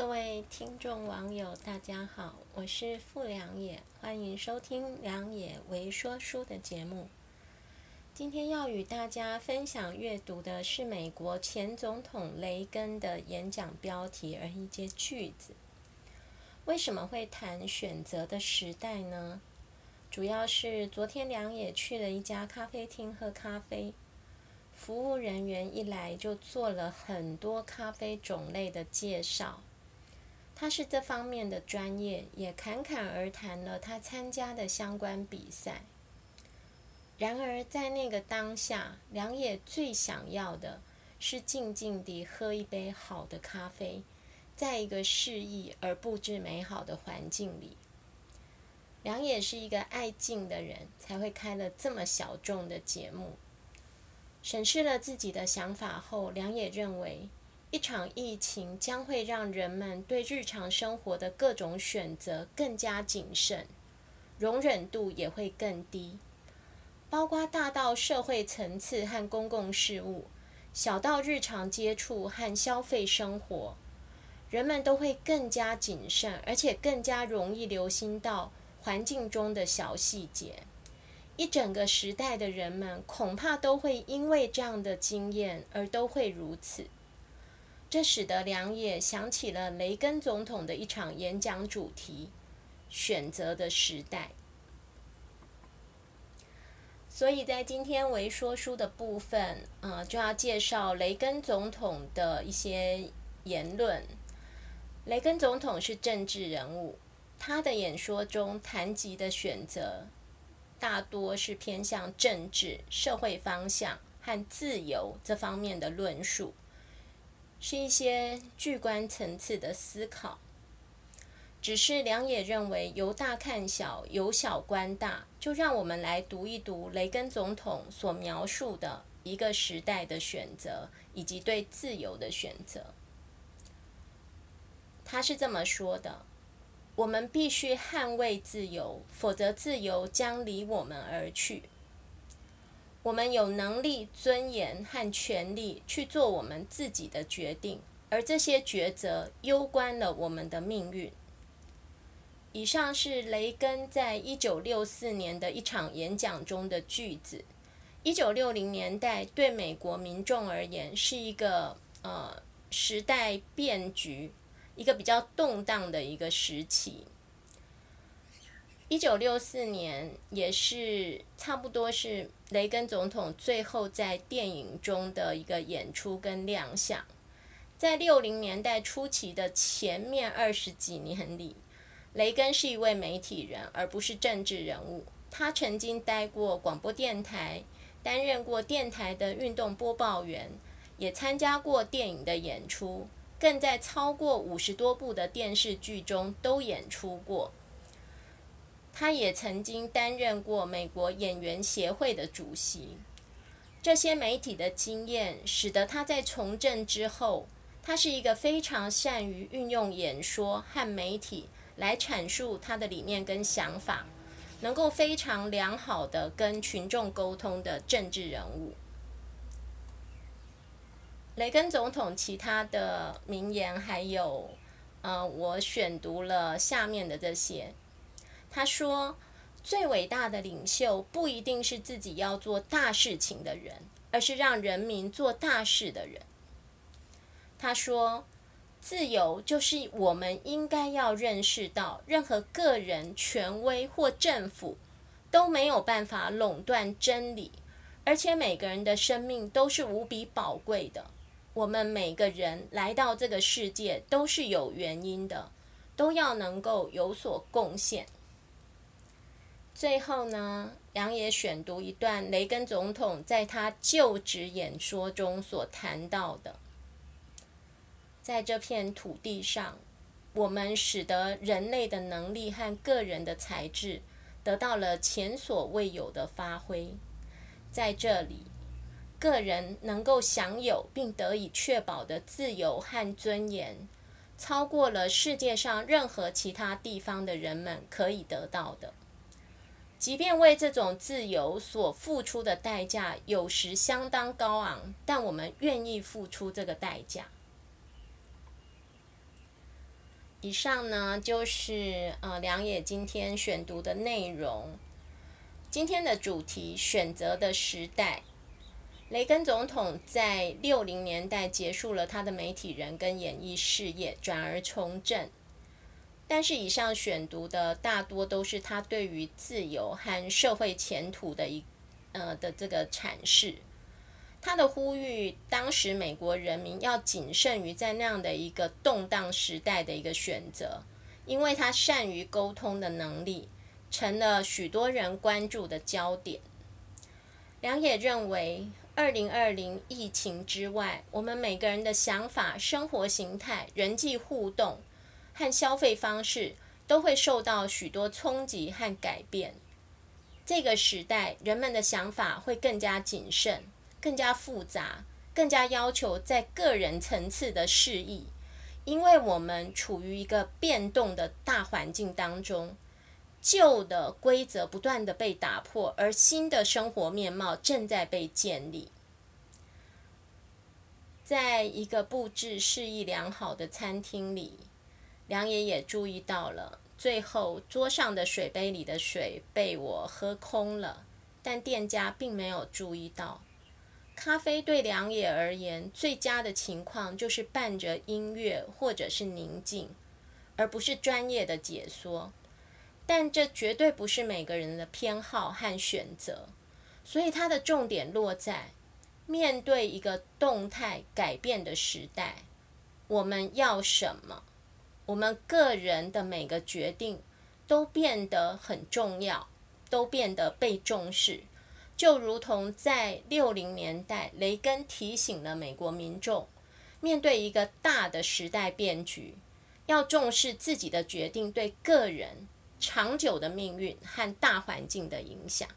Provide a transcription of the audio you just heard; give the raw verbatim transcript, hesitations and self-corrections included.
各位听众网友大家好，我是傅良也，欢迎收听良也微说书的节目。今天要与大家分享阅读的是美国前总统雷根的演讲标题而一些句子。为什么会谈选择的时代呢？主要是昨天良也去了一家咖啡厅喝咖啡，服务人员一来就做了很多咖啡种类的介绍，他是这方面的专业，也侃侃而谈了他参加的相关比赛。然而在那个当下，良也最想要的是静静地喝一杯好的咖啡，在一个适宜而布置美好的环境里。良也是一个爱静的人，才会开了这么小众的节目。审视了自己的想法后，良也认为一场疫情将会让人们对日常生活的各种选择更加谨慎，容忍度也会更低，包括大到社会层次和公共事务，小到日常接触和消费生活，人们都会更加谨慎，而且更加容易留心到环境中的小细节。一整个时代的人们恐怕都会因为这样的经验而都会如此。这使得良也想起了雷根总统的一场演讲主题——选择的时代。所以在今天微说书的部分、呃、就要介绍雷根总统的一些言论。雷根总统是政治人物，他的演说中谈及的选择大多是偏向政治、社会方向和自由这方面的论述，是一些巨观层次的思考。只是良也认为由大看小，由小观大，就让我们来读一读雷根总统所描述的一个时代的选择，以及对自由的选择。他是这么说的：我们必须捍卫自由，否则自由将离我们而去。我们有能力、尊严和权利去做我们自己的决定，而这些抉择攸关了我们的命运。以上是雷根在一九六四年的一场演讲中的句子。一九六零年代对美国民众而言是一个呃时代变局，一个比较动荡的一个时期。一九六四年也是差不多是雷根总统最后在电影中的一个演出跟亮相。在六零年代初期的前面二十几年里，雷根是一位媒体人，而不是政治人物。他曾经待过广播电台，担任过电台的运动播报员，也参加过电影的演出，更在超过五十多部的电视剧中都演出过。他也曾经担任过美国演员协会的主席。这些媒体的经验使得他在从政之后，他是一个非常善于运用演说和媒体来阐述他的理念跟想法，能够非常良好的跟群众沟通的政治人物。雷根总统其他的名言还有，呃，我选读了下面的这些。他说，最伟大的领袖不一定是自己要做大事情的人，而是让人民做大事的人。他说，自由就是我们应该要认识到，任何个人、权威或政府都没有办法垄断真理，而且每个人的生命都是无比宝贵的。我们每个人来到这个世界都是有原因的，都要能够有所贡献。最后呢，良也选读一段雷根总统在他就职演说中所谈到的：在这片土地上，我们使得人类的能力和个人的才智得到了前所未有的发挥。在这里，个人能够享有并得以确保的自由和尊严，超过了世界上任何其他地方的人们可以得到的。即便为这种自由所付出的代价有时相当高昂，但我们愿意付出这个代价。以上呢就是呃良也今天选读的内容。今天的主题，选择的时代。雷根总统在六零年代结束了他的媒体人跟演艺事业，转而从政。但是以上选读的大多都是他对于自由和社会前途的一呃的这个阐释。他的呼吁，当时美国人民要谨慎于在那样的一个动荡时代的一个选择，因为他善于沟通的能力，成了许多人关注的焦点。良也认为，二零二零疫情之外，我们每个人的想法、生活形态、人际互动和消费方式都会受到许多冲击和改变。这个时代，人们的想法会更加谨慎，更加复杂，更加要求在个人层次的释义，因为我们处于一个变动的大环境当中，旧的规则不断的被打破，而新的生活面貌正在被建立。在一个布置示意良好的餐厅里，良也也注意到了，最后桌上的水杯里的水被我喝空了，但店家并没有注意到。咖啡对良也而言，最佳的情况就是伴着音乐或者是宁静，而不是专业的解说。但这绝对不是每个人的偏好和选择，所以它的重点落在面对一个动态改变的时代，我们要什么？我们个人的每个决定都变得很重要，都变得被重视。就如同在六零年代，雷根提醒了美国民众，面对一个大的时代变局，要重视自己的决定对个人长久的命运和大环境的影响。